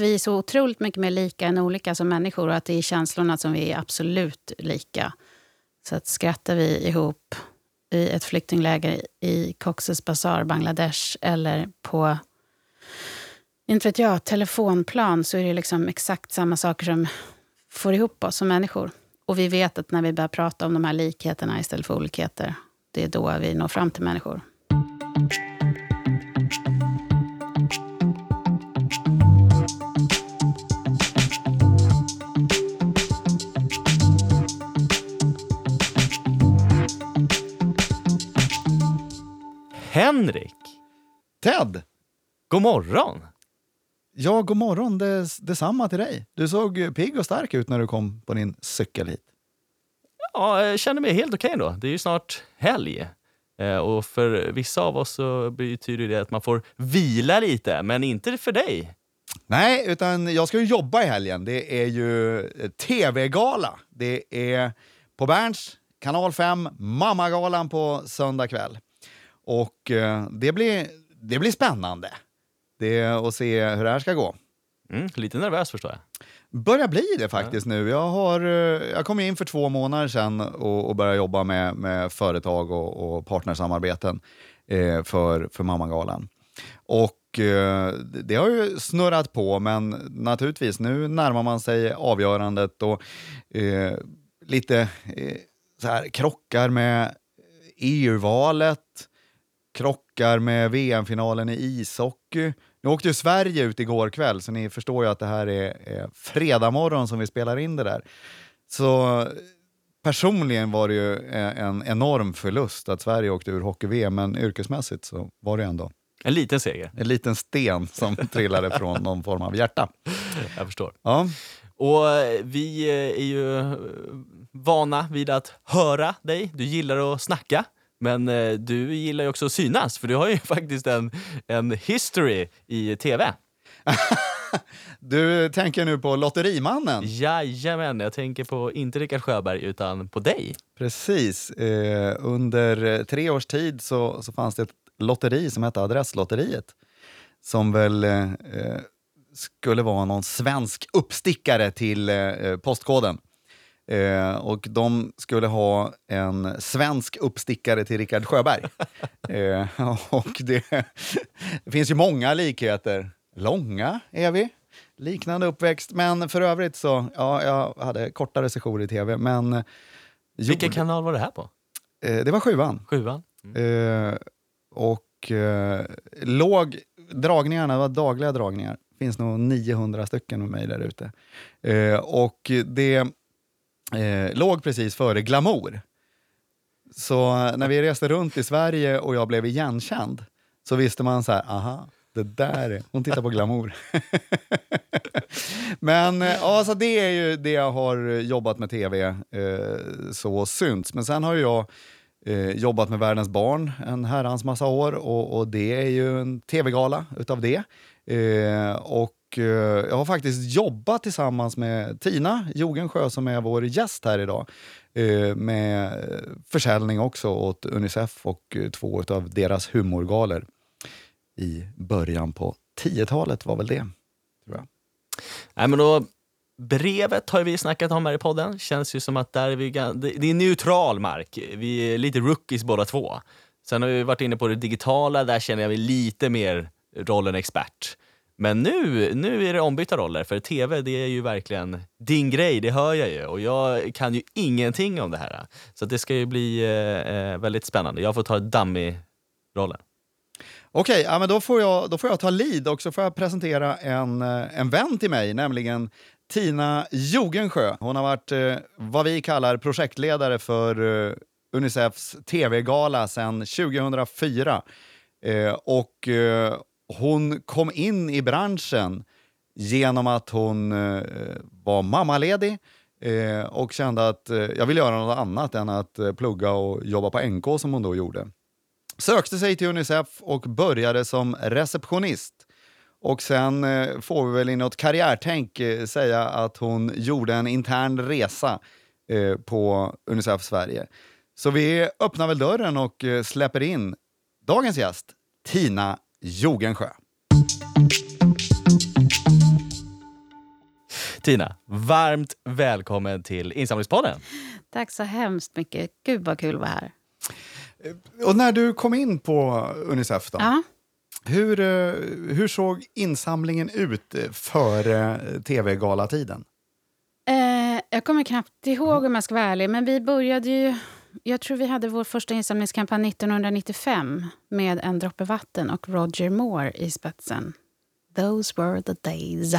vi är så otroligt mycket mer lika än olika som människor, och att det är känslorna som vi är absolut lika. Så att skrattar vi ihop i ett flyktingläger i Cox's Bazar, Bangladesh, eller på, inte vet jag, Telefonplan, så är det liksom exakt samma saker som får ihop oss som människor. Och vi vet att när vi börjar prata om de här likheterna istället för olikheter, det är då vi når fram till människor. Henrik! Ted! God morgon! Ja, god morgon. Detsamma till dig. Du såg pigg och stark ut när du kom på din cykel hit. Ja, jag känner mig helt okej då. Det är ju snart helg. Och för vissa av oss så betyder det att man får vila lite, men inte för dig. Nej, utan jag ska ju jobba i helgen. Det är ju TV-gala. Det är på Bernts, Kanal 5, Mammagalan på söndag kväll. Och det blir spännande. Det är att se hur det här ska gå. Lite nervös förstår jag. Börjar bli det faktiskt nu. Jag kom in för 2 månader sedan och började jobba med företag och partnersamarbeten för Mammagalan. Och det har ju snurrat på, men naturligtvis nu närmar man sig avgörandet och lite så här krockar med EU-valet. Krockar med VM-finalen i ishockey. Nu åkte ju Sverige ut igår kväll, så ni förstår ju att det här är fredag morgon som vi spelar in det där. Så personligen var det ju en enorm förlust att Sverige åkte ur hockey-VM, men yrkesmässigt så var det ändå en liten seger. En liten sten som trillade från någon form av hjärta. Jag förstår. Ja. Och vi är ju vana vid att höra dig. Du gillar att snacka. Men du gillar ju också att synas, för du har ju faktiskt en history i TV. Du tänker nu på Lotterimannen. Jajamän, jag tänker på inte Rickard Sjöberg utan på dig. Precis. Under 3 års tid så fanns det ett lotteri som hette Adresslotteriet. Som väl skulle vara någon svensk uppstickare till postkoden. Och de skulle ha en svensk uppstickare till Richard Sjöberg. Och det finns ju många likheter. Långa är vi. Liknande uppväxt. Men för övrigt så, ja, jag hade kortare sessioner i tv. Men, vilken kanal var det här på? Det var 7:an. 7:an. Låg dragningarna, det var dagliga dragningar. Det finns nog 900 stycken med mig där ute. Och det... låg precis före Glamour. Så när vi reste runt i Sverige och jag blev igenkänd, så visste man så här, aha, det där är, hon tittar på Glamour. Men ja, så det är ju det jag har jobbat med tv så syns. Men sen har jag jobbat med Världens barn en herrans massa år, och det är ju en tv-gala utav det. Och jag har faktiskt jobbat tillsammans med Tina Jogensjö som är vår gäst här idag, med försäljning också åt UNICEF och 2 av deras humorgaler i början på 10-talet var väl det, tror jag. Nej, men då brevet har vi snackat om här i podden. Känns ju som att där är vi, det är neutral mark. Vi är lite rookies båda två. Sen har vi varit inne på det digitala, där känner jag mig lite mer rollen expert. Men nu är det ombytta roller, för tv det är ju verkligen din grej, det hör jag ju. Och jag kan ju ingenting om det här. Så det ska ju bli väldigt spännande. Jag får ta dummy-rollen. Okej, ja, men då får jag ta lead och så får jag presentera en vän till mig, nämligen Tina Jogensjö. Hon har varit vad vi kallar projektledare för UNICEFs tv-gala sedan 2004. Och... hon kom in i branschen genom att hon var mammaledig och kände att jag vill göra något annat än att plugga och jobba på NK som hon då gjorde. Sökte sig till UNICEF och började som receptionist. Och sen får vi väl i något karriärtänk säga att hon gjorde en intern resa på UNICEF Sverige. Så vi öppnar väl dörren och släpper in dagens gäst, Tina Jogensjö. Tina, varmt välkommen till Insamlingspodden. Tack så hemskt mycket. Gud vad kul att vara här. Och när du kom in på Unicef då, hur såg insamlingen ut före TV-galatiden? Jag kommer knappt ihåg om jag ska vara ärlig, men vi började ju... Jag tror vi hade vår första insamlingskampanj 1995 med En droppe vatten och Roger Moore i spetsen. Those were the days.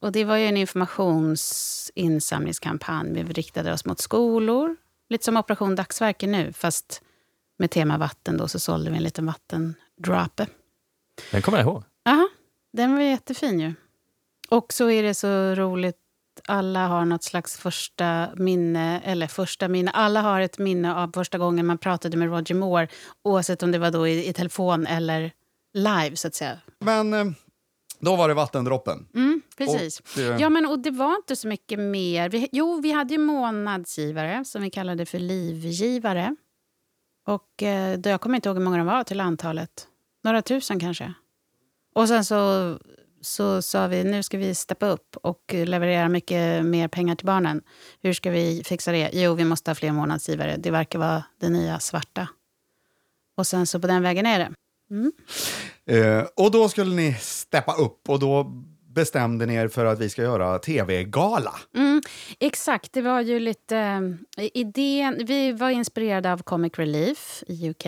Och det var ju en informationsinsamlingskampanj. Vi riktade oss mot skolor. Lite som Operation Dagsverket nu, fast med tema vatten då, så sålde vi en liten vattendroppe. Den kommer jag ihåg. Ja, den var jättefin ju. Och så är det så roligt. Alla har något slags första minne. Alla har ett minne av första gången man pratade med Roger Moore, oavsett om det var då i telefon eller live så att säga. Men då var det vattendroppen. Mm, precis. Och det var inte så mycket mer. Vi hade ju månadsgivare som vi kallade för livgivare. Och då jag kommer inte ihåg hur många de var till antalet. Några tusen kanske. Och sen så sa vi, nu ska vi steppa upp och leverera mycket mer pengar till barnen. Hur ska vi fixa det? Jo, vi måste ha fler månadsgivare. Det verkar vara det nya svarta. Och sen så på den vägen är det. Mm. Och då skulle ni steppa upp och då bestämde ni er för att vi ska göra TV-gala. Mm, exakt, det var ju lite idén. Vi var inspirerade av Comic Relief i UK,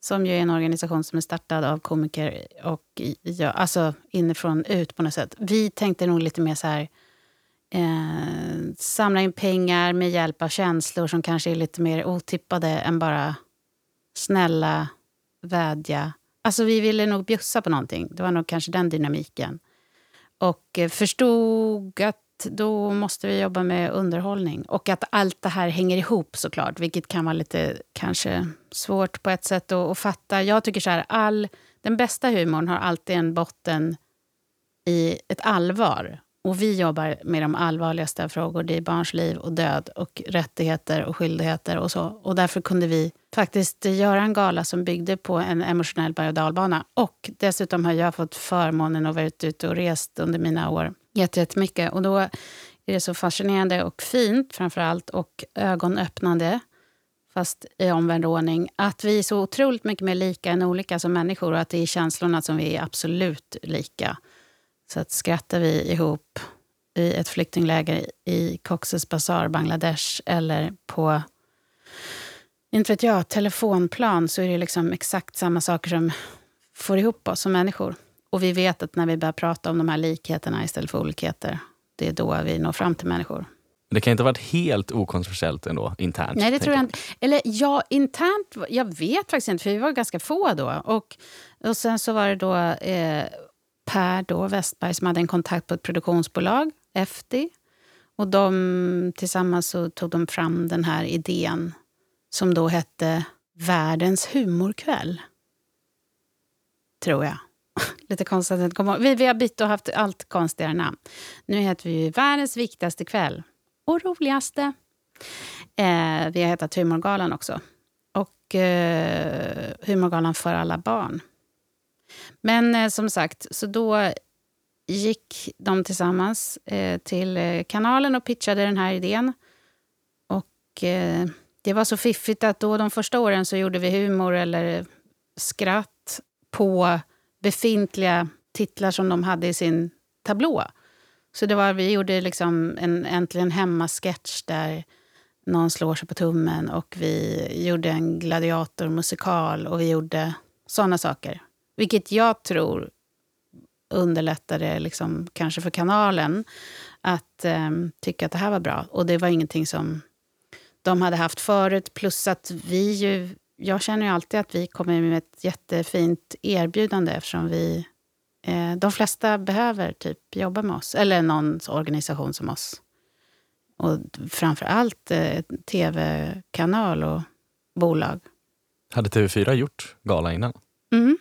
som ju är en organisation som är startad av komiker och alltså inifrån ut på något sätt. Vi tänkte nog lite mer så här, samla in pengar med hjälp av känslor som kanske är lite mer otippade än bara snälla, vädja. Alltså vi ville nog bjussa på någonting. Det var nog kanske den dynamiken. Och förstod att då måste vi jobba med underhållning. Och att allt det här hänger ihop såklart. Vilket kan vara lite kanske svårt på ett sätt att fatta. Jag tycker så här, den bästa humorn har alltid en botten i ett allvar. Och vi jobbar med de allvarligaste frågor. Det är barns liv och död och rättigheter och skyldigheter och så. Och därför kunde vi faktiskt göra en gala som byggde på en emotionell berg- och dalbana. Och dessutom har jag fått förmånen att vara ute och rest under mina år jättemycket. Och då är det så fascinerande och fint framförallt och ögonöppnande, fast i omvänd ordning, att vi är så otroligt mycket mer lika än olika som människor och att det är känslorna som vi är absolut lika. Så att skrattar vi ihop i ett flyktingläger i Cox's Bazar, Bangladesh, eller på, inte vet jag, Telefonplan, så är det liksom exakt samma saker som får ihop oss som människor. Och vi vet att när vi börjar prata om de här likheterna istället för olikheter, det är då vi når fram till människor. Det kan inte ha varit helt okontroversiellt ändå, internt? Nej, det tror jag inte. Eller ja, internt, jag vet faktiskt inte, för vi var ganska få då. Och sen så var det då... Per då, Westberg, som hade en kontakt på ett produktionsbolag, Efti. Och de tillsammans så tog de fram den här idén som då hette Världens humorkväll. Tror jag. Lite konstigt att komma ihåg. Vi har bytt och haft allt konstigare namn. Nu heter vi Världens viktigaste kväll. Och roligaste. Vi har hetat Humorgalan också. Och Humorgalan för alla barn. Men som sagt, så då gick de tillsammans till kanalen och pitchade den här idén. Och det var så fiffigt att då de första åren så gjorde vi humor eller skratt på befintliga titlar som de hade i sin tablå. Så det var, vi gjorde liksom en äntligen hemmasketch där någon slår sig på tummen, och vi gjorde en gladiatormusikal och vi gjorde sådana saker. Vilket jag tror underlättade liksom, kanske för kanalen att tycka att det här var bra. Och det var ingenting som de hade haft förut. Plus att jag känner ju alltid att vi kommer med ett jättefint erbjudande, eftersom de flesta behöver typ jobba med oss. Eller någon organisation som oss. Och framförallt tv-kanal och bolag. Hade TV4 gjort gala innan? Mm.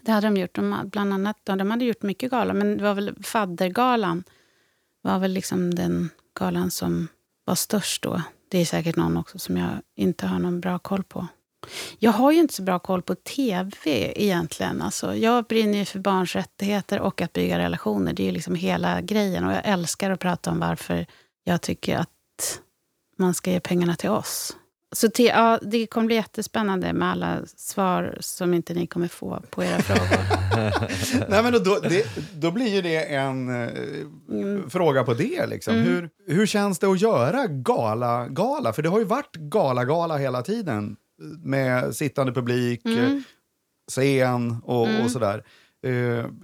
Det hade de gjort, bland annat. De hade gjort mycket gala, men det var väl Faddergalan var väl liksom den galan som var störst då. Det är säkert någon också som jag inte har någon bra koll på. Jag har ju inte så bra koll på tv egentligen. Alltså, jag brinner ju för barns rättigheter och att bygga relationer. Det är ju liksom hela grejen. Och jag älskar att prata om varför jag tycker att man ska ge pengarna till oss. Så ja, det kommer bli jättespännande med alla svar som inte ni kommer få på era frågor. Nej, men då blir ju det en fråga på det liksom. Mm. Hur känns det att göra gala? För det har ju varit gala hela tiden. Med sittande publik, scen och sådär.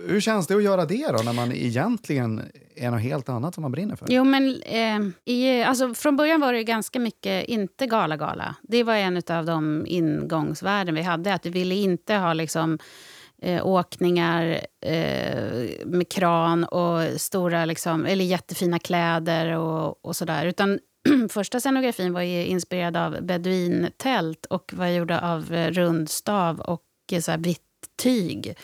Hur känns det att göra det då när man egentligen är något helt annat som man brinner för? Jo, men alltså, från början var det ganska mycket inte gala. Det var en av de ingångsvärden vi hade. Att vi ville inte ha liksom, åkningar med kran och stora, liksom, eller jättefina kläder och sådär. Utan första scenografin var ju inspirerad av beduintält och var gjorda av rundstav och så här vitt tyg.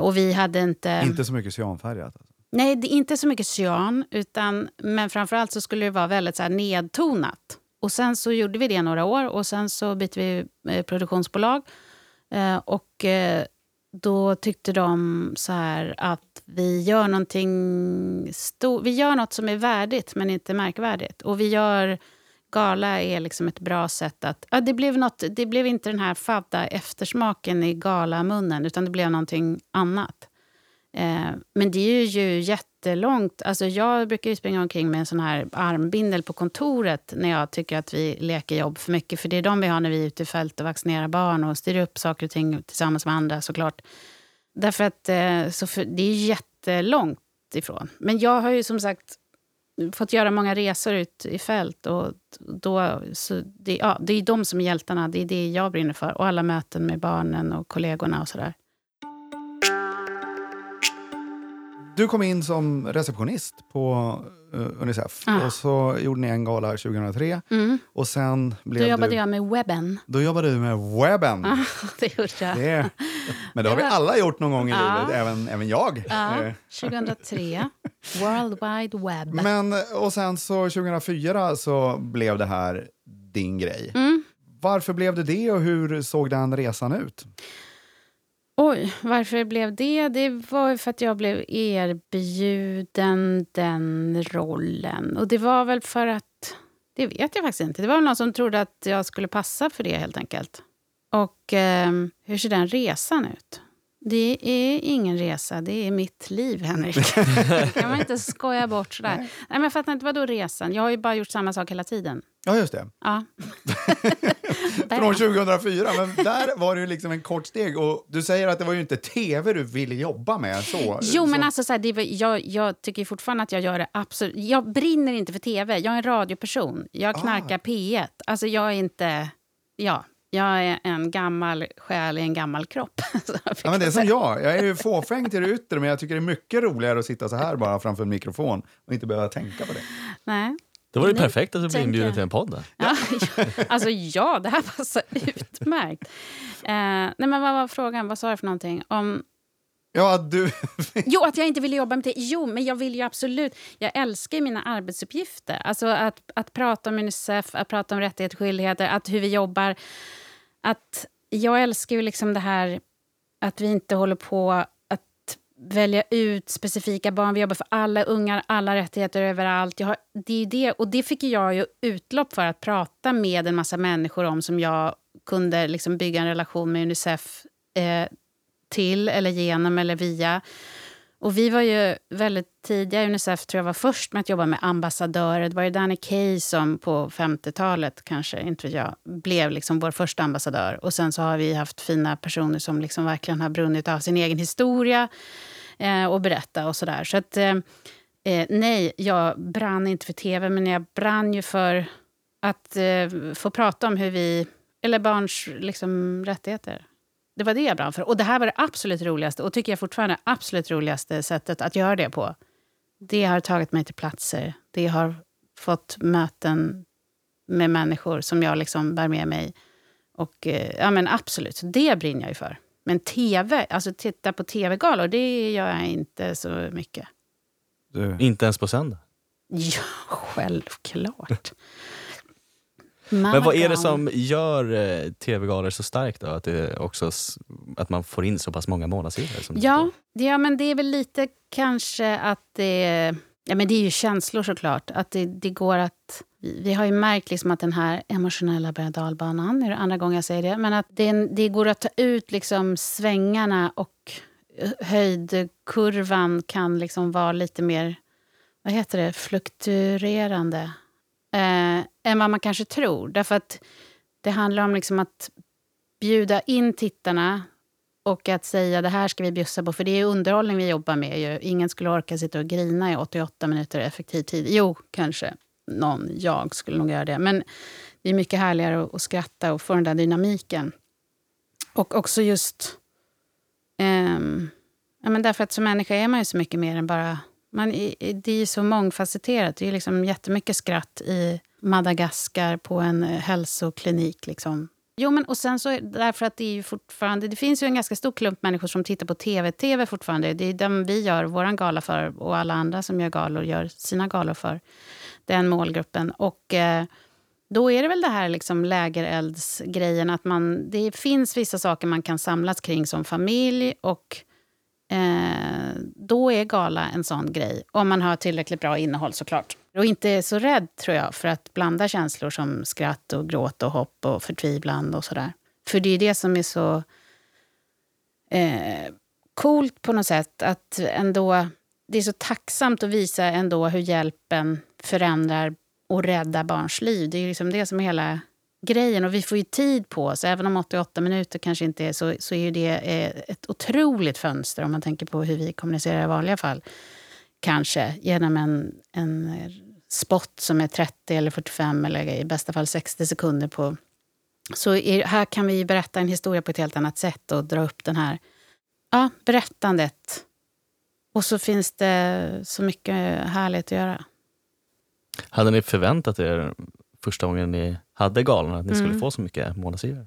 Och vi hade inte... Inte så mycket cyanfärgat? Alltså. Nej, det är inte så mycket cyan. Men framförallt så skulle det vara väldigt så här nedtonat. Och sen så gjorde vi det några år. Och sen så bytte vi produktionsbolag. Och då tyckte de så här att vi gör någonting stort. Vi gör något som är värdigt men inte märkvärdigt. Och vi gör... Gala är liksom ett bra sätt att... Ja, det blev inte den här fadda eftersmaken i galamunnen, utan det blev någonting annat. Men det är ju jättelångt. Alltså jag brukar ju springa omkring med en sån här armbindel på kontoret när jag tycker att vi leker jobb för mycket. För det är de vi har när vi är ute i fält och vaccinerar barn och styr upp saker och ting tillsammans med andra såklart. Därför att det är jättelångt ifrån. Men jag har ju som sagt... fått göra många resor ut i fält och då, så det är de som är hjältarna, det är det jag brinner för och alla möten med barnen och kollegorna och sådär. Du kom in som receptionist på UNICEF och så gjorde ni en gala 2003 och sen blev då jobbade jag med webben. Då jobbade du med webben. Ja, det gjorde jag. Men det har vi alla gjort någon gång i livet, även jag. Ja, 2003, World Wide Web. Men, och sen så 2004 så blev det här din grej. Mm. Varför blev det det och hur såg den resan ut? Oj, varför blev det? Det var för att jag blev erbjuden den rollen. Och det var väl för att, det vet jag faktiskt inte. Det var väl någon som trodde att jag skulle passa för det helt enkelt. Och hur ser den resan ut? Det är ingen resa, det är mitt liv, Henrik. Kan man inte skoja bort sådär. Nej, men jag fattar inte, vadå resan? Jag har ju bara gjort samma sak hela tiden. Ja, just det. Ja. Från 2004, men där var det ju liksom en kort steg. Och du säger att det var ju inte tv du ville jobba med. Så, jo, men alltså så här, jag tycker fortfarande att jag gör det absolut... Jag brinner inte för tv, jag är en radioperson. Jag knarkar P1. Alltså jag är inte... Ja... Jag är en gammal själ i en gammal kropp. Ja, men det är som jag. Jag är ju fåfäng till det yttre, men jag tycker det är mycket roligare att sitta så här bara framför en mikrofon och inte behöva tänka på det. Nej. Det var ju perfekt att du blev inbjuden till en podd. Ja, alltså ja, det här var så utmärkt. Nej, men vad var frågan? Vad sa du för någonting? Om... Ja, du... Jo, att jag inte ville jobba med det. Jo, men jag vill ju absolut... Jag älskar mina arbetsuppgifter. Alltså att prata om UNICEF, att prata om rättigheter och skyldigheter, att hur vi jobbar. Att jag älskar ju liksom det här att vi inte håller på att välja ut specifika barn. Vi jobbar för alla ungar, alla rättigheter överallt. Det är ju det. Och det fick jag ju utlopp för att prata med en massa människor om som jag kunde liksom bygga en relation med UNICEF till eller genom eller via. Och vi var ju väldigt tidiga, UNICEF tror jag var först med att jobba med ambassadörer. Det var ju Danny Kaye som på 50-talet kanske, inte jag, blev liksom vår första ambassadör. Och sen så har vi haft fina personer som liksom verkligen har brunnit av sin egen historia och berätta och sådär. Så att nej, jag brann inte för tv, men jag brann ju för att få prata om hur vi, eller barns liksom rättigheter. Det var det jag brann för. Och det här var det absolut roligaste. Och tycker jag fortfarande absolut roligaste sättet att göra det på. Det har tagit mig till platser. Det har fått möten med människor som jag liksom bär med mig. Och ja, men absolut. Det brinner jag ju för. Men tv, alltså titta på tv-galor, det gör jag inte så mycket. Du, inte ens på söndag? Ja, självklart. Men vad är det som gör TV-galor så starkt då? Att, det också, att man får in så pass många månadsgivare? Ja, men det är väl lite kanske att det... Ja, men det är ju känslor såklart. Att det går att... Vi har ju märkt liksom att den här emotionella berg-dalbanan, är det andra gången jag säger det, men att det går att ta ut liksom svängarna och höjdkurvan kan liksom vara lite mer, vad heter det, fluktuerande än vad man kanske tror. Därför att det handlar om liksom att bjuda in tittarna och att säga det här ska vi bjussa på, för det är ju underhållning vi jobbar med ju. Ingen skulle orka sitta och grina i 88 minuter effektiv tid. Jo, kanske. Jag skulle nog göra det. Men det är mycket härligare att skratta och få den där dynamiken. Och också just... ja, men därför att som människa är man ju så mycket mer än bara... det är ju så mångfacetterat. Det är ju liksom jättemycket skratt i Madagaskar på en hälsoklinik liksom. Jo, men och sen så därför att det är ju fortfarande... Det finns ju en ganska stor klump människor som tittar på TV. TV fortfarande, det är dem vi gör våran gala för. Och alla andra som gör galor gör sina galor för. Den målgruppen. Och då är det väl det här liksom lägereldsgrejen. Att det finns vissa saker man kan samlas kring som familj. Och då är gala en sån grej. Om man har tillräckligt bra innehåll såklart. Och inte är så rädd tror jag för att blanda känslor som skratt och gråt och hopp och förtvivlan och sådär. För det är ju det som är så coolt på något sätt. Att ändå... Det är så tacksamt att visa ändå hur hjälpen förändrar och räddar barns liv. Det är ju liksom det som är hela grejen. Och vi får ju tid på oss. Även om 88 minuter kanske inte är så är ju det ett otroligt fönster. Om man tänker på hur vi kommunicerar i vanliga fall. Kanske genom en spot som är 30 eller 45 eller i bästa fall 60 sekunder på. Så här kan vi berätta en historia på ett helt annat sätt och dra upp den här berättandet. Och så finns det så mycket härligt att göra. Hade ni förväntat er första gången ni hade galan att ni skulle få så mycket månadsgivare?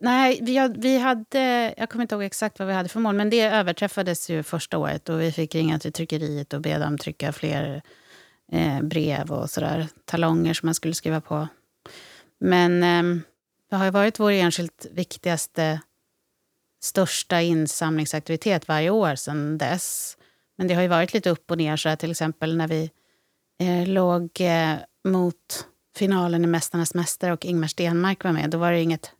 Nej, vi hade... Jag kommer inte ihåg exakt vad vi hade för mål. Men det överträffades ju första året. Och vi fick ringa till tryckeriet och be dem trycka fler brev och sådär. Talonger som man skulle skriva på. Men det har ju varit vår enskilt viktigaste... största insamlingsaktivitet varje år sedan dess. Men det har ju varit lite upp och ner så här, till exempel när vi låg mot finalen i Mästarnas mästare och Ingmar Stenmark var med, då var det inget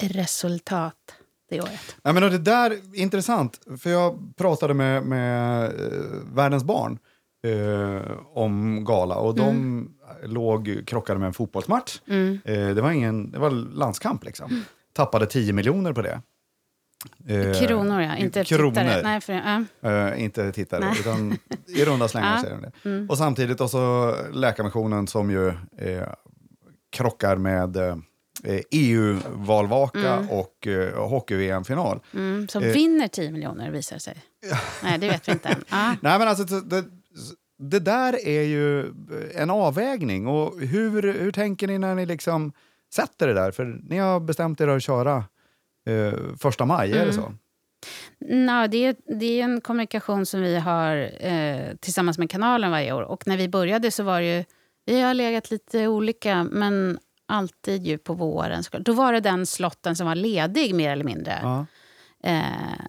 toppresultat det året. Ja, men det där är intressant, för jag pratade med Världens barn om gala och de krockade med en fotbollsmatch. Det var landskamp liksom. Tappade 10 miljoner på det. Kronor, ja. Inte kronor. Tittare. Nej, inte tittare, nej. Utan i runda slängar säger de det. Och samtidigt också Läkarmissionen som ju krockar med EU-valvaka och hockey-VM-final. Som vinner 10 miljoner visar sig. Nej, det vet vi inte än. Nej, men alltså det där är ju en avvägning. Och hur tänker ni när ni liksom sätter det där? För ni har bestämt er att köra... första maj, är det så? Nej, det är en kommunikation som vi har tillsammans med kanalen varje år. Och när vi började så var det ju... Vi har legat lite olika, men alltid ju på våren. Då var det den slotten som var ledig, mer eller mindre.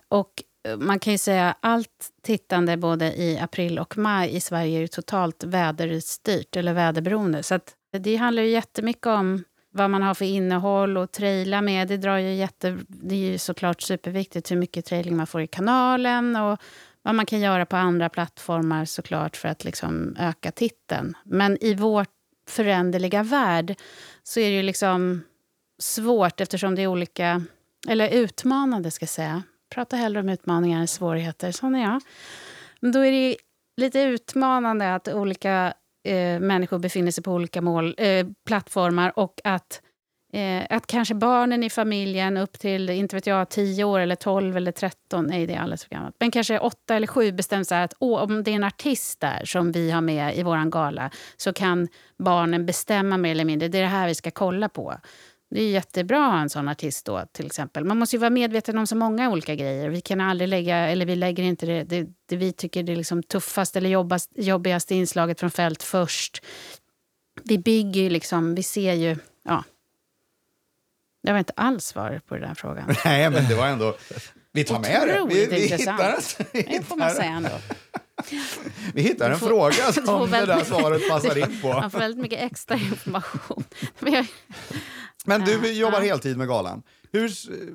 Och man kan ju säga allt tittande både i april och maj i Sverige är ju totalt väderstyrt eller väderberoende. Så att det handlar ju jättemycket om... vad man har för innehåll och traila med. Det är ju såklart superviktigt hur mycket trailing man får i kanalen och vad man kan göra på andra plattformar såklart för att liksom öka titeln. Men i vår föränderliga värld så är det ju liksom svårt eftersom det är olika, eller utmanande ska jag säga. Prata hellre om utmaningar än svårigheter, sån är jag. Då är det lite utmanande att olika... människor befinner sig på olika plattformar och att kanske barnen i familjen upp till, inte vet jag, 10 år eller 12 eller 13, nej det är alldeles för gammalt, men kanske 8 eller 7 bestäms att om det är en artist där som vi har med i våran gala så kan barnen bestämma mer eller mindre, det är det här vi ska kolla på. Det är jättebra att ha en sån artist då till exempel. Man måste ju vara medveten om så många olika grejer. Vi kan aldrig lägga, eller vi lägger inte det vi tycker det är liksom tuffast eller jobbigaste inslaget från fält först. vi bygger ju liksom, vi ser ju, ja. Jag var inte alls svar på den här frågan. Nej, men det var ändå, vi tar med det. Vi hittar det, får man säga ändå. Vi hittar en fråga som det där svaret passar in på. Man får väldigt mycket extra information. Men du jobbar heltid med galan. Hur...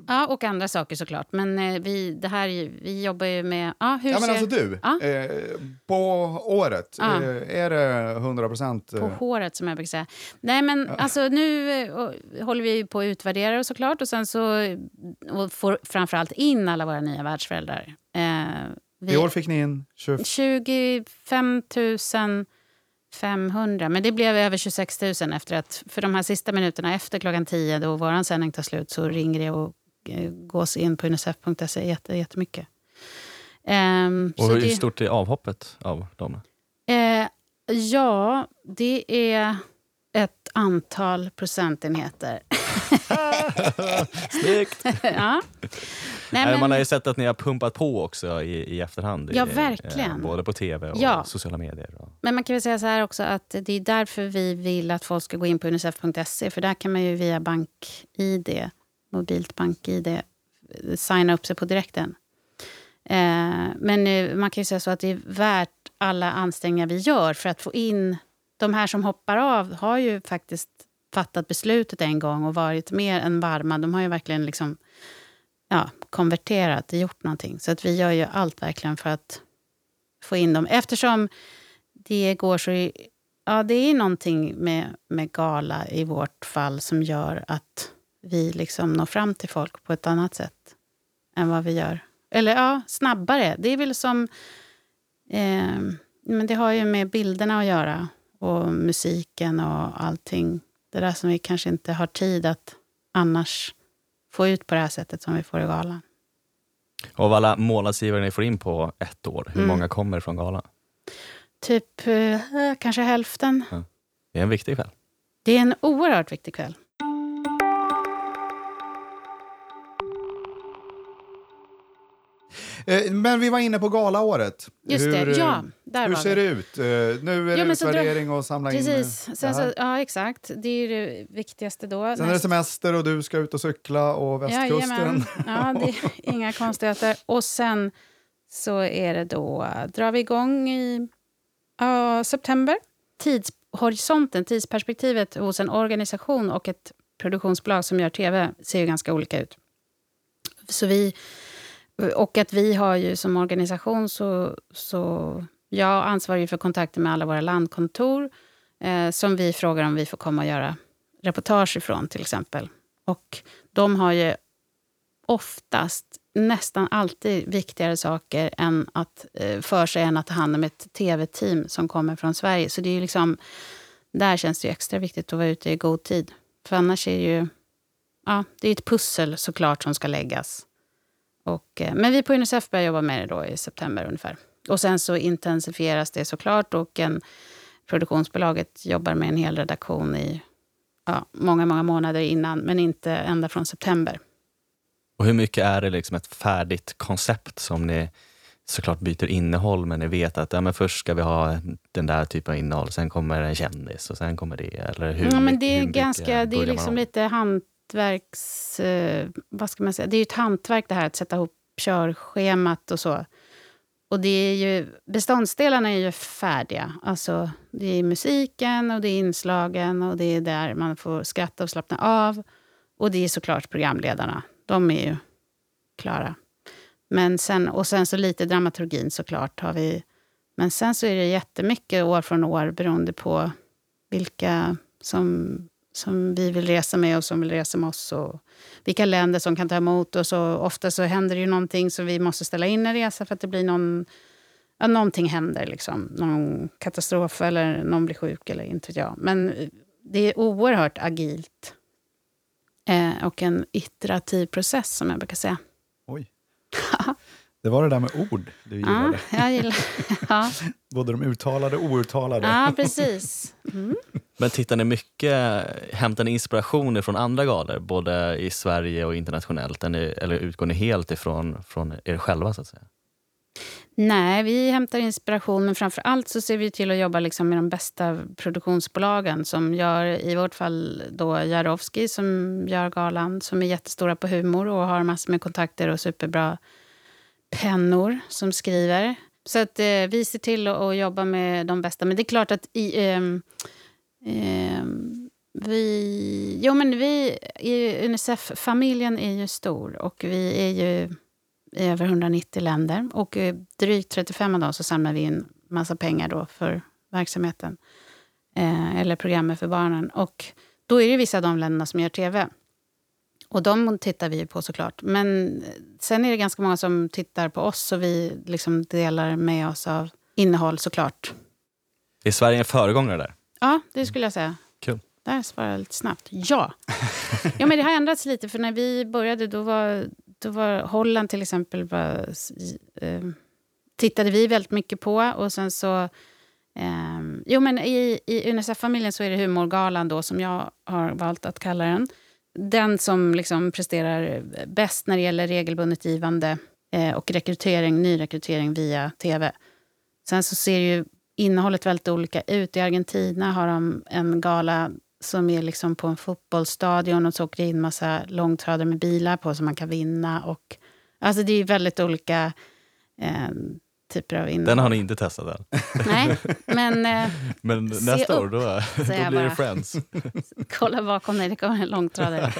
Ja, och andra saker såklart. Men vi jobbar ju med... Ja, hur men alltså du, på året, är det 100%... På håret som jag brukar säga. Nej, men alltså nu håller vi på att utvärdera såklart. Och sen så och får framförallt in alla våra nya världsföräldrar. I år fick ni in 25 500, men det blev över 26 000 efter att, för de här sista minuterna efter klockan 10 då våran sändning tar slut, så ringer det och gås in på unicef.se jättemycket. Och hur stort är avhoppet av dem? Ja, det är ett antal procentenheter. Snyggt! Ja. Nej, men... Man har ju sett att ni har pumpat på också i efterhand. Ja, verkligen. Både på tv och sociala medier. Och... Men man kan väl säga så här också att det är därför vi vill att folk ska gå in på unicef.se. För där kan man ju via bank-ID, mobilt bank-ID, signa upp sig på direkten. Men man kan ju säga så att det är värt alla ansträngningar vi gör för att få in... De här som hoppar av har ju faktiskt fattat beslutet en gång och varit mer än varma. De har ju verkligen liksom... konverterat, gjort någonting. Så att vi gör ju allt verkligen för att få in dem. Eftersom det går så... det är någonting med gala i vårt fall som gör att vi liksom når fram till folk på ett annat sätt än vad vi gör. Eller snabbare. Det är väl som... men det har ju med bilderna att göra. Och musiken och allting. Det där som vi kanske inte har tid att annars... få ut på det här sättet som vi får i galan. Och av alla månadsgivare ni får in på ett år, hur många kommer från galan? Typ kanske hälften. Ja. Det är en viktig kväll. Det är en oerhört viktig kväll. Men vi var inne på galaåret. Just det, hur ser det ut? Nu är det utvärdering och samla in. Precis, sen så, exakt. Det är ju det viktigaste då. Sen är det semester och du ska ut och cykla och västkusten. Ja, det är inga konstigheter. Och sen så är det då, drar vi igång i september. Tidshorisonten, tidsperspektivet hos en organisation och ett produktionsbolag som gör tv ser ju ganska olika ut. Så vi... Och att vi har ju som organisation så jag ansvarar ju för kontakter med alla våra landkontor som vi frågar om vi får komma och göra reportage ifrån till exempel. Och de har ju oftast nästan alltid viktigare saker än att, för sig än att ta hand om ett tv-team som kommer från Sverige. Så det är ju liksom, där känns det ju extra viktigt att vara ute i god tid. För annars är det ju, det är ett pussel såklart som ska läggas. Men vi på UNICEF börjar jobba med det då i september ungefär. Och sen så intensifieras det såklart och produktionsbolaget jobbar med en hel redaktion i många, många månader innan, men inte ända från september. Och hur mycket är det liksom ett färdigt koncept som ni såklart byter innehåll, men ni vet att men först ska vi ha den där typen av innehåll, sen kommer en kändis och sen kommer det, eller hur? Ja, men det är ganska, det är liksom lite vad ska man säga, det är ju ett hantverk det här att sätta ihop körschemat och så. Och det är ju, beståndsdelarna är ju färdiga. Alltså det är musiken och det är inslagen och det är där man får skratta och slappna av. Och det är såklart programledarna. De är ju klara. Men sen, och sen så lite dramaturgin såklart har vi. Men sen så är det jättemycket år från år beroende på vilka som vi vill resa med och som vill resa med oss och vilka länder som kan ta emot oss. Och ofta så händer det ju någonting så vi måste ställa in en resa för att det blir någonting händer liksom. Någon katastrof eller någon blir sjuk eller inte vet jag. Men det är oerhört agilt och en iterativ process som jag brukar säga. Oj. Det var det där med ord du gillade. Ja, jag gillar. Ja. Både de uttalade och outtalade. Ja, precis. Mm. Men tittar ni mycket, hämtar ni inspirationer från andra galor, både i Sverige och internationellt? Eller utgår ni helt ifrån er själva så att säga? Nej, vi hämtar inspiration, men framför allt så ser vi till att jobba liksom med de bästa produktionsbolagen som gör, i vårt fall då Jarowski som gör galan, som är jättestora på humor och har massor med kontakter och superbra pennor som skriver. Så att vi ser till att jobba med de bästa, men det är klart att vi UNICEF-familjen är ju stor och vi är ju i över 190 länder och drygt 35 av dem så samlar vi in massa pengar då för verksamheten eller programmen för barnen, och då är det vissa av de länderna som gör tv och de tittar vi på såklart, men sen är det ganska många som tittar på oss och vi liksom delar med oss av innehåll såklart. Är Sverige en föregångare där? Ja, det skulle jag säga. Kul. Där svarar jag lite snabbt. Ja. Ja, men det har ändrats lite, för när vi började då var Holland till exempel bara, tittade vi väldigt mycket på, och sen så i UNICEF-familjen så är det Humorgalan då, som jag har valt att kalla den som liksom presterar bäst när det gäller regelbundet givande och nyrekrytering via tv. Sen så ser ju innehållet väldigt olika ut. I Argentina har de en gala som är liksom på en fotbollsstadion och så åker in massa långtradare med bilar på som man kan vinna. Och, alltså det är ju väldigt olika typer av innehåll. Den har ni inte testat än. Nej, men nästa år då blir det Friends. Kolla bakom dig, det kommer en långtradare.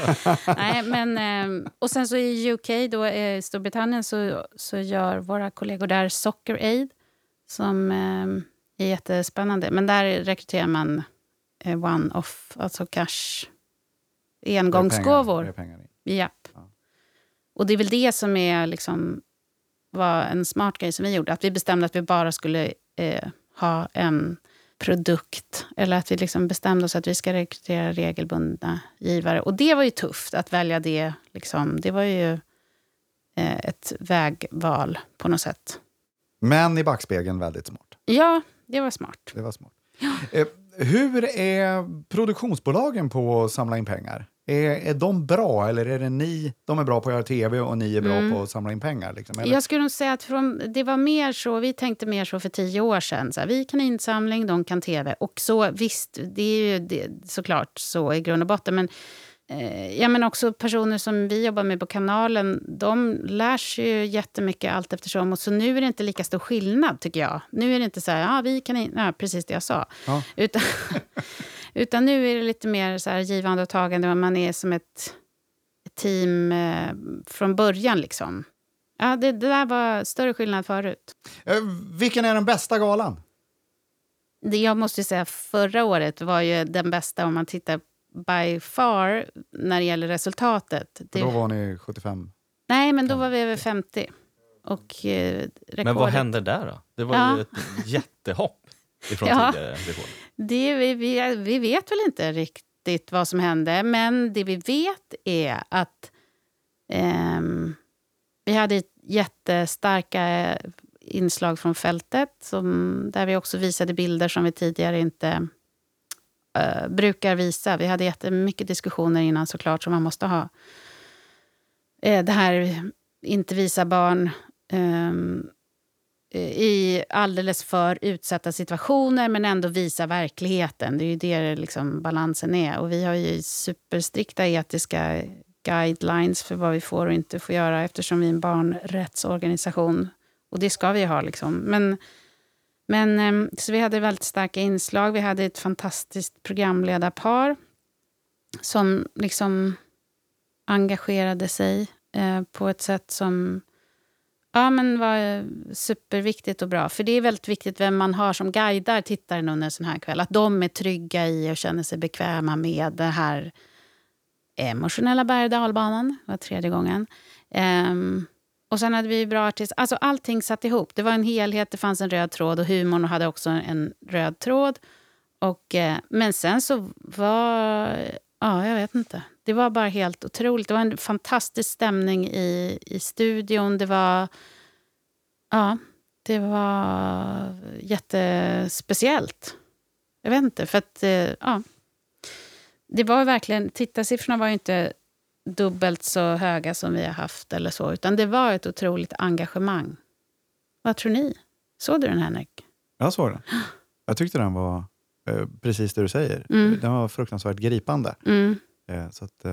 Nej, men, och sen så i UK, då i Storbritannien, så gör våra kollegor där Soccer Aid som är jättespännande. Men där rekryterar man one-off, alltså cash, engångsgåvor. Ja. Och det är väl det som är liksom, var en smart grej som vi gjorde. Att vi bestämde att vi bara skulle ha en produkt. Eller att vi liksom bestämde oss att vi ska rekrytera regelbundna givare. Och det var ju tufft att välja det. Liksom. Det var ju ett vägval på något sätt. Men i backspegeln väldigt smart. Ja, det var smart. Ja. Hur är produktionsbolagen på att samla in pengar? Är de bra, eller är det ni? De är bra på att göra tv och ni är bra på att samla in pengar. Liksom, eller? Jag skulle nog säga att det var mer så, vi tänkte mer så för 10 år sedan. Så här, vi kan insamling, de kan tv. Och så visst, det är ju det, såklart så i grund och botten. Men, men också personer som vi jobbar med på kanalen, de lär sig ju jättemycket allt eftersom. Och så nu är det inte lika stor skillnad, tycker jag. Nu är det inte så här, vi kan precis det jag sa. Ja. Utan nu är det lite mer så här givande och tagande. Man är som ett team från början liksom. Ja, det där var större skillnad förut. Vilken är den bästa galan? Det jag måste säga, förra året var ju den bästa om man tittar by far när det gäller resultatet. Det... Då var ni 75? Nej, men då var vi över 50. Och rekordet... Men vad hände där då? Det var ju ett jättehopp ifrån tidigare rekordet. Vi vet väl inte riktigt vad som hände, men det vi vet är att vi hade jättestarka inslag från fältet där vi också visade bilder som vi tidigare inte brukar visa. Vi hade jättemycket diskussioner innan såklart som man måste ha. Det här inte visa barn... i alldeles för utsatta situationer, men ändå visa verkligheten. Det är ju det liksom balansen är. Och vi har ju superstrikta etiska guidelines för vad vi får och inte får göra, eftersom vi är en barnrättsorganisation. Och det ska vi ha liksom. Men så vi hade väldigt starka inslag. Vi hade ett fantastiskt programledarpar som liksom engagerade sig på ett sätt som... Ja, men var superviktigt och bra. För det är väldigt viktigt vem man har som guidar tittaren under en sån här kväll. Att de är trygga i och känner sig bekväma med den här emotionella berg-dalbanan. Det var 3:e gången. Och sen hade vi bra artister. Alltså allting satt ihop. Det var en helhet, det fanns en röd tråd. Och humorn hade också en röd tråd. Och, men sen så var... Ja, jag vet inte. Det var bara helt otroligt. Det var en fantastisk stämning i studion. Det var jättespeciellt. Jag vet inte, för att det var verkligen, tittarsiffrorna var ju inte dubbelt så höga som vi har haft eller så, utan det var ett otroligt engagemang. Vad tror ni? Såg du den, Henrik? Jag såg den. Jag tyckte den var precis det du säger. Mm. Den var fruktansvärt gripande. Mm. Så att,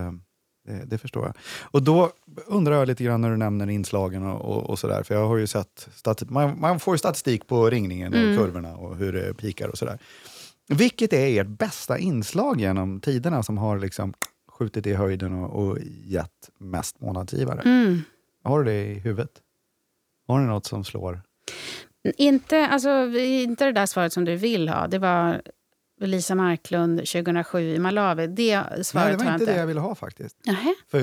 det förstår jag. Och då undrar jag lite grann när du nämner inslagen och sådär. För jag har ju sett, man får ju statistik på ringningen och kurvorna och hur det pikar och sådär. Vilket är ert bästa inslag genom tiderna som har liksom skjutit i höjden och gett mest månadsgivare? Mm. Har du det i huvudet? Har ni något som slår? Inte det där svaret som du vill ha. Det var Lisa Marklund 2007 i Malawi. Det svaret var inte. Nej, det var inte det jag ville ha faktiskt. Aha. För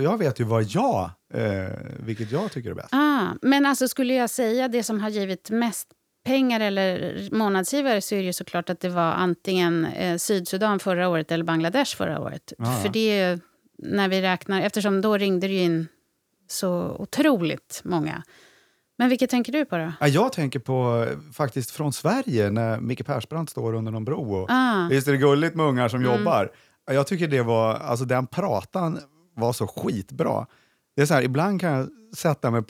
jag vet ju vad vilket jag tycker är bäst. Men alltså skulle jag säga det som har givit mest pengar eller månadsgivare så är det ju såklart att det var antingen Sydsudan förra året eller Bangladesh förra året. Ah, för det är ju när vi räknar, eftersom då ringde det ju in så otroligt många. Men vilket tänker du på då? Ja, jag tänker på faktiskt från Sverige när Micke Persbrandt står under någon bro. Och, visst är det gulligt med ungar som jobbar. Jag tycker det var, alltså den pratan var så skitbra. Det är så här, ibland kan jag sätta mig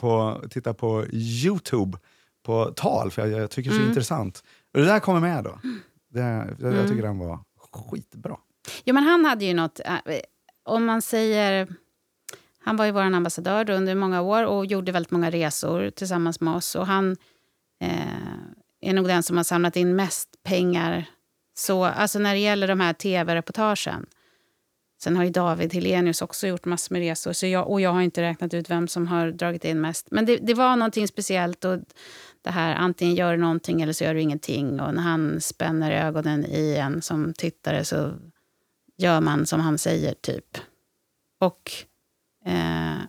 titta på YouTube på tal, för jag tycker det är så intressant. Och det där kommer med då. Jag tycker den var skitbra. Ja, men han hade ju något, om man säger... Han var ju vår ambassadör under många år och gjorde väldigt många resor tillsammans med oss. Och han är nog den som har samlat in mest pengar. Så, alltså när det gäller de här tv-reportagen. Sen har ju David Helenius också gjort massor med resor. Så jag har inte räknat ut vem som har dragit in mest. Men det var någonting speciellt. Och det här, antingen gör du någonting eller så gör du ingenting. Och när han spänner ögonen i en som tittare så gör man som han säger typ. Och...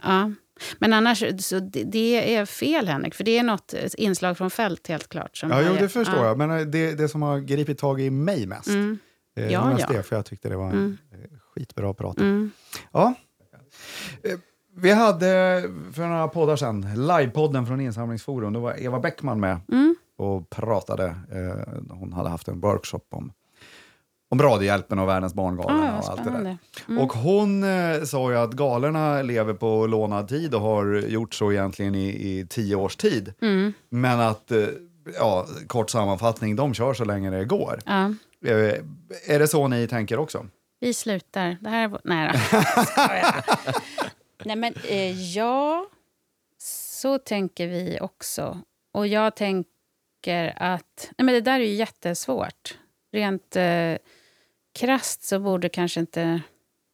ja, men annars så det är fel, Henrik, för det är något inslag från fält helt klart som det förstår jag, men det som har gripit tag i mig mest det, för jag tyckte det var en skitbra prat. Ja, vi hade för några poddar sedan livepodden från Insamlingsforum. Då var Eva Bäckman med och pratade, hon hade haft en workshop om radiohjälpen och Världens barn-galan och allt det där. Och hon sa ju att galerna lever på lånad tid och har gjort så egentligen i 10 års tid. Men att, kort sammanfattning, de kör så länge det går. Är det så ni tänker också? Vi slutar. Det här är... Nej då. Nej men så tänker vi också. Och jag tänker att... Nej men det där är ju jättesvårt. Rent krasst så borde kanske inte...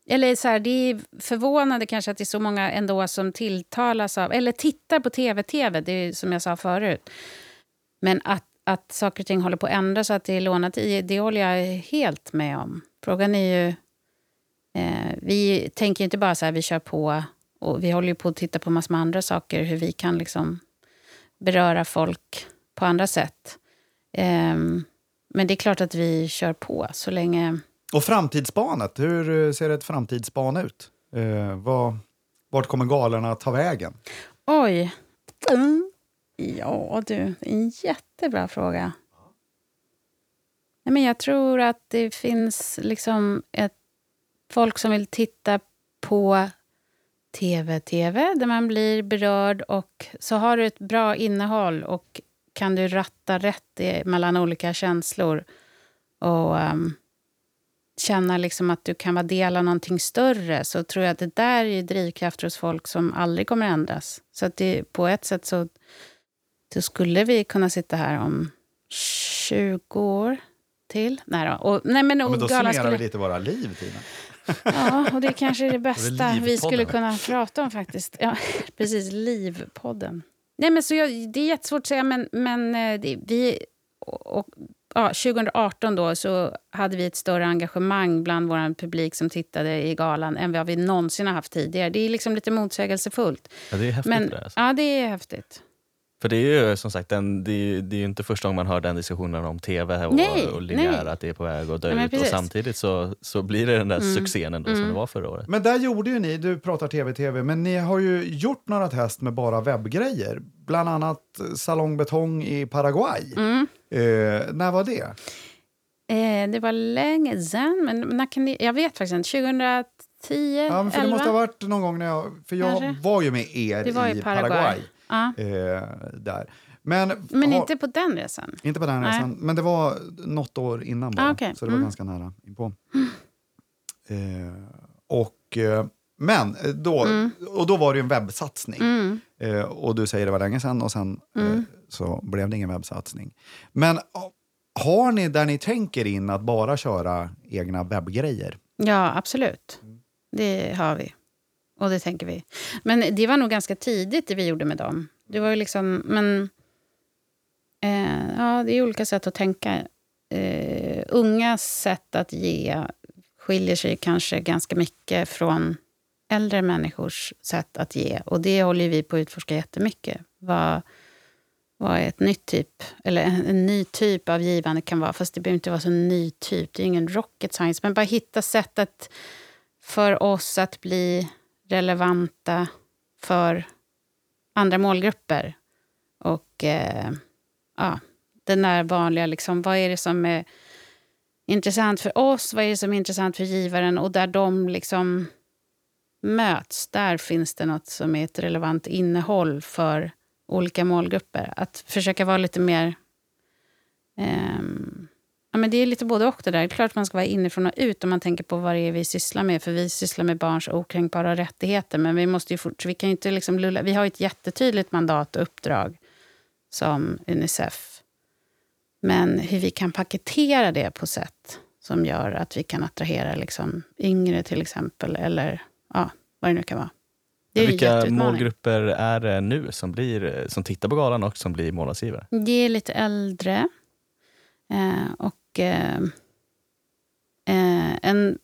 Eller så här, det är förvånande kanske att det är så många ändå som tilltalas av... Eller tittar på tv, det är som jag sa förut. Men att saker och ting håller på att ändras så att det är lånat i, det håller jag helt med om. Frågan är ju... vi tänker ju inte bara så här, vi kör på... Och vi håller ju på att titta på massor med andra saker. Hur vi kan liksom beröra folk på andra sätt. Men det är klart att vi kör på så länge... Och framtidsspanet, hur ser ett framtidsspan ut? Vart kommer galerna att ta vägen? Oj, ja du, en jättebra fråga. Nej, men jag tror att det finns liksom folk som vill titta på tv, där man blir berörd och så har du ett bra innehåll och kan du ratta rätt mellan olika känslor och känna liksom att du kan vara del av någonting större, så tror jag att det där är drivkrafter hos folk som aldrig kommer ändras. Så att det, på ett sätt så skulle vi kunna sitta här om 20 år till. Men då summerar vi lite våra liv, Tina. Ja, och det kanske är det bästa vi skulle kunna prata om faktiskt. Ja, precis, livpodden. Nej, men så det är jättesvårt att säga, men vi 2018 då så hade vi ett större engagemang bland vår publik som tittade i galan än vad vi någonsin har haft tidigare. Det är liksom lite motsägelsefullt. Ja, det är häftigt. Men, det alltså. Ja, det är häftigt. För det är ju som sagt, det är ju inte första gången man hör den diskussionen om tv och linjär, att det är på väg att dö ut. Och samtidigt så blir det den där succén ändå som det var förra året. Men där gjorde ju ni, du pratar tv, men ni har ju gjort några test med bara webbgrejer. Bland annat salongbetong i Paraguay. När var det? Det var länge sedan, men när kan jag vet faktiskt inte, 2010, ja, men för 11? Det måste ha varit någon gång när jag var ju med er i Paraguay. Där. Men inte på den resan? Inte på den resan. Nej. Men det var något år innan bara. Ah, okay. Så det var ganska nära inpå. Men då, och då var det ju en webbsatsning. Och du säger det var länge sedan och sen så blev det ingen webbsatsning. Men har ni där ni tänker in att bara köra egna webbgrejer? Ja, absolut. Det har vi. Och det tänker vi. Men det var nog ganska tidigt det vi gjorde med dem. Det var ju liksom, men ja, det är olika sätt att tänka. Unga sätt att ge skiljer sig kanske ganska mycket från äldre människors sätt att ge. Och det håller vi på att utforska jättemycket. Vad är ett nytt typ, eller en ny typ av givande kan vara. Fast det behöver inte vara så en ny typ. Det är ingen rocket science. Men bara hitta sätt att, för oss att bli relevanta för andra målgrupper. Och ja, den där vanliga liksom, vad är det som är intressant för oss? Vad är det som är intressant för givaren? Och där de liksom möts, där finns det något som är ett relevant innehåll för olika målgrupper. Att försöka vara lite mer... ja, men det är lite både och det där. Det är klart att man ska vara inifrån och ut om man tänker på vad det är vi sysslar med. För vi sysslar med barns okränkbara rättigheter. Men vi måste ju vi kan ju inte liksom lulla. Vi har ju ett jättetydligt mandat och uppdrag som UNICEF. Men hur vi kan paketera det på sätt som gör att vi kan attrahera liksom yngre till exempel. Eller ja, vad det nu kan vara. Det är vilka målgrupper är det nu som tittar på galan och som blir målgivare? Det är lite äldre. Och en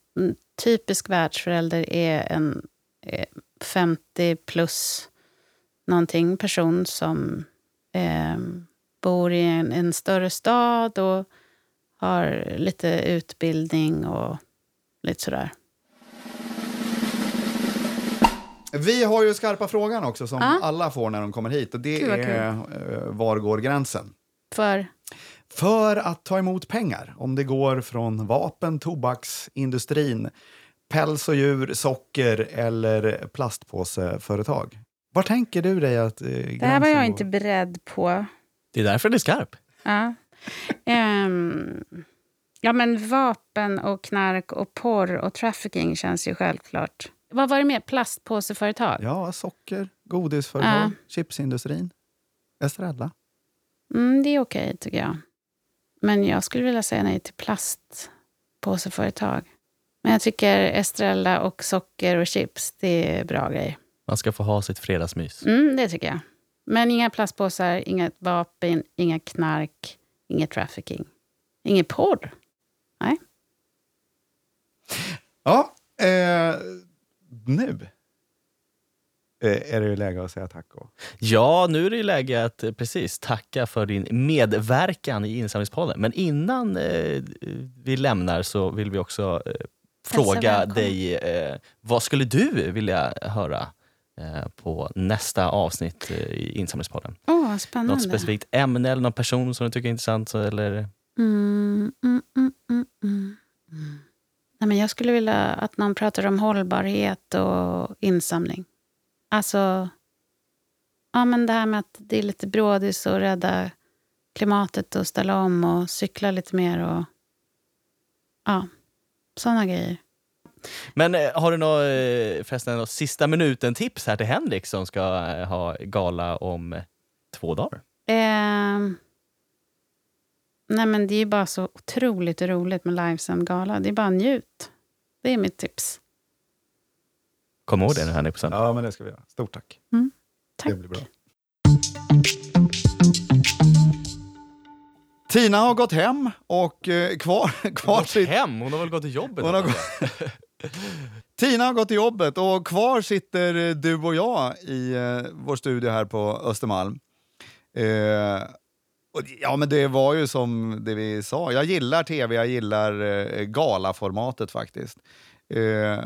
typisk världsförälder är en 50 plus någonting person som bor i en större stad och har lite utbildning och lite sådär. Vi har ju skarpa frågan också som alla får när de kommer hit, och det är var går gränsen? För att ta emot pengar, om det går från vapen, tobaksindustrin, päls och djur, socker eller plastpåseföretag. Vad tänker du dig att gränsen? Det här var jag inte beredd på. Det är därför det är skarp. Ja. Ja, men vapen och knark och porr och trafficking känns ju självklart. Vad var det med plastpåseföretag? Ja, socker, godisföretag, chipsindustrin, Estrella. Det är okej tycker jag. Men jag skulle vilja säga nej till plastpåseföretag. Men jag tycker Estrella och socker och chips, det är bra grej. Man ska få ha sitt fredagsmys. Det tycker jag. Men inga plastpåsar, inga vapen, inga knark, inget trafficking. Inget porr. Nej. Ja, nu är det ju läge att säga tack. Ja, nu är det ju läge att precis tacka för din medverkan i Insamlingspodden. Men innan vi lämnar så vill vi också fråga dig, vad skulle du vilja höra på nästa avsnitt i Insamlingspodden? Åh, spännande. Något specifikt ämne eller någon person som du tycker är intressant? Eller? Nej, men jag skulle vilja att någon pratar om hållbarhet och insamling. Alltså, ja, men det här med att det är lite brådis och rädda klimatet och ställa om och cykla lite mer och ja, sådana grejer. Men har du någon sista minuten tips här till Henrik som ska ha gala om 2 dagar? Nej, men det är ju bara så otroligt roligt med livesänd gala. Det är bara njut. Det är mitt tips. Kom ihåg det nu, Henrik. Ja, men det ska vi göra. Stort tack. Tack. Det blir bra. Tina har gått hem och kvar sitt... hem? Hon har väl gått till jobbet? Tina har gått till jobbet och kvar sitter du och jag i vår studio här på Östermalm. Ja, men det var ju som det vi sa. Jag gillar tv, jag gillar galaformatet faktiskt.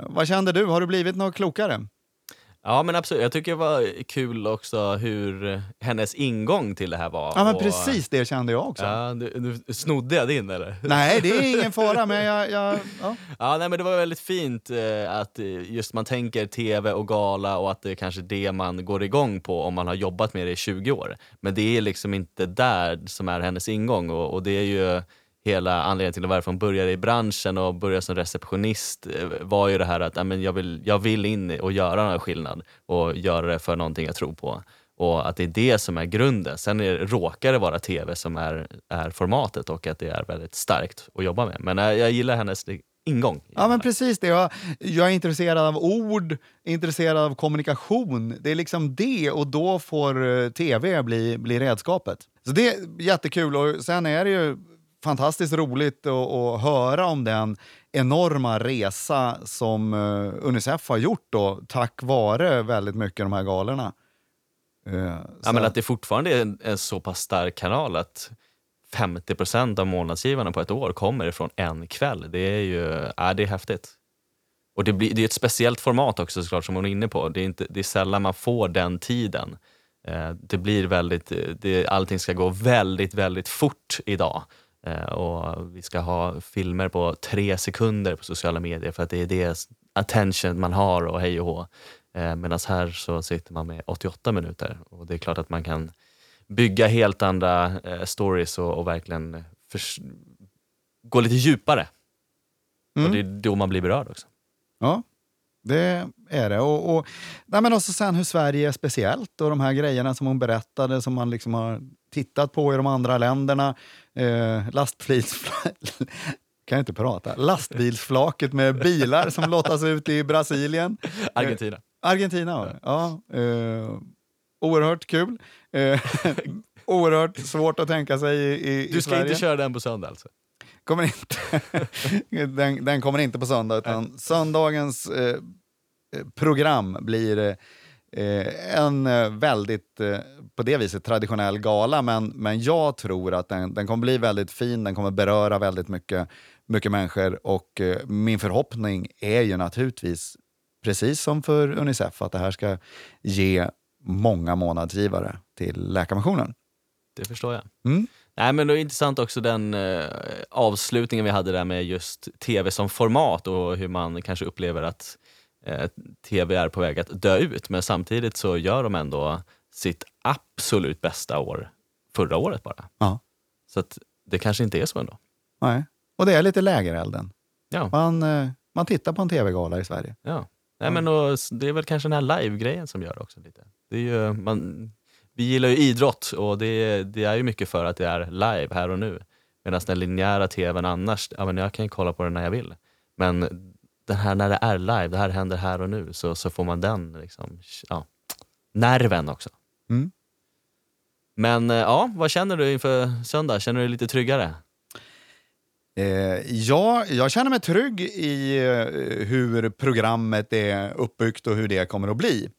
Vad kände du? Har du blivit något klokare? Ja, men absolut. Jag tycker det var kul också hur hennes ingång till det här var. Ja, men precis det kände jag också. Ja, du snodde jag din, eller? Nej, det är ingen fara, men jag. Ja, nej, men det var väldigt fint att just man tänker tv och gala och att det är kanske det man går igång på om man har jobbat med det i 20 år. Men det är liksom inte där som är hennes ingång, och det är ju hela anledningen till varför hon började i branschen och började som receptionist var ju det här att men jag vill in och göra någon skillnad och göra det för någonting jag tror på. Och att det är det som är grunden. Sen råkar det vara tv som är formatet och att det är väldigt starkt att jobba med. Men jag gillar hennes ingång. Ja, men precis det. Jag är intresserad av ord, intresserad av kommunikation. Det är liksom det, och då får tv bli redskapet. Så det är jättekul, och sen är det ju fantastiskt roligt att höra om den enorma resa som Unicef har gjort då, tack vare väldigt mycket de här galerna. Ja, men att det fortfarande är en så pass stark kanal att 50% av månadsgivarna på ett år kommer ifrån en kväll. Det är ju det är häftigt. Och det är ett speciellt format också, såklart, som hon är inne på. Det är sällan man får den tiden. Det blir väldigt... allting ska gå väldigt, väldigt fort idag. Och vi ska ha filmer på 3 sekunder på sociala medier för att det är det attention man har och hej och hå. Medan här så sitter man med 88 minuter, och det är klart att man kan bygga helt andra stories och verkligen gå lite djupare. Mm. Och det är då man blir berörd också. Ja, det är det. Och nej, men också sen hur Sverige är speciellt, och de här grejerna som hon berättade som man liksom har tittat på i de andra länderna. Kan jag inte prata. Lastbilsflaket med bilar som lottas ut i Brasilien. Argentina. Ja. Oerhört kul. Oerhört svårt att tänka sig i Du ska Sverige. Inte köra den på söndag alltså? Kommer inte. Den kommer inte på söndag, utan söndagens program blir... en väldigt på det viset traditionell gala, men jag tror att den kommer bli väldigt fin, den kommer beröra väldigt mycket människor, och min förhoppning är ju naturligtvis, precis som för Unicef, att det här ska ge många månadsgivare till Läkarmissionen. Det förstår jag. Nej, men det är intressant också den avslutningen vi hade där med just tv som format och hur man kanske upplever att tv är på väg att dö ut, men samtidigt så gör de ändå sitt absolut bästa år förra året bara. Ja. Så att det kanske inte är så ändå. Nej, och det är lite lägerelden. Ja. Man tittar på en tv-gala i Sverige. Ja. Nej, men och det är väl kanske den här live-grejen som gör det också lite. Det är ju, vi gillar ju idrott, och det är ju mycket för att det är live här och nu. Medan den linjära tvn annars, men jag kan ju kolla på den när jag vill. Men den här, när det är live, det här händer här och nu, så får man den liksom, nerven också. Mm. Men vad känner du inför söndag? Känner du dig lite tryggare? Ja, jag känner mig trygg i hur programmet är uppbyggt och hur det kommer att bli.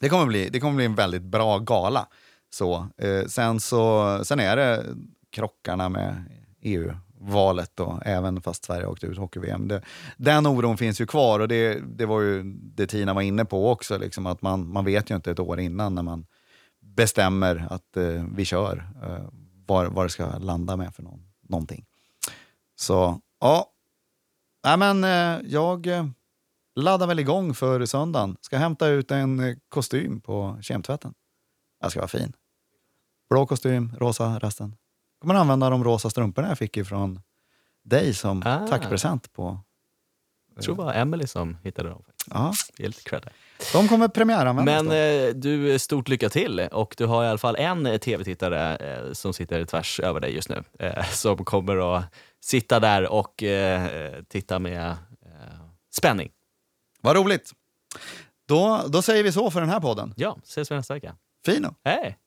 Det kommer bli en väldigt bra gala. Så, sen är det krockarna med EU-valet och även fast Sverige åkte ut hockey-VM. Den oron finns ju kvar, och det var ju det Tina var inne på också, liksom, att man vet ju inte ett år innan när man bestämmer att vi kör vad det ska landa med för någonting. Så ja. Nej, men jag laddar väl igång för söndagen. Ska hämta ut en kostym på kemtvätten. Jag ska vara fin. Blå kostym, rosa resten. Kommer använda de rosa strumporna jag fick ifrån dig som tackpresent på. Jag tror det var Emily som hittade dem. Ja. Helt credda. De kommer premiäranvändas. Men du, stort lycka till. Och du har i alla fall en tv-tittare som sitter tvärs över dig just nu. Som kommer att sitta där och titta med spänning. Vad roligt. Då säger vi så för den här podden. Ja, ses vi nästa vecka. Fino. Hej.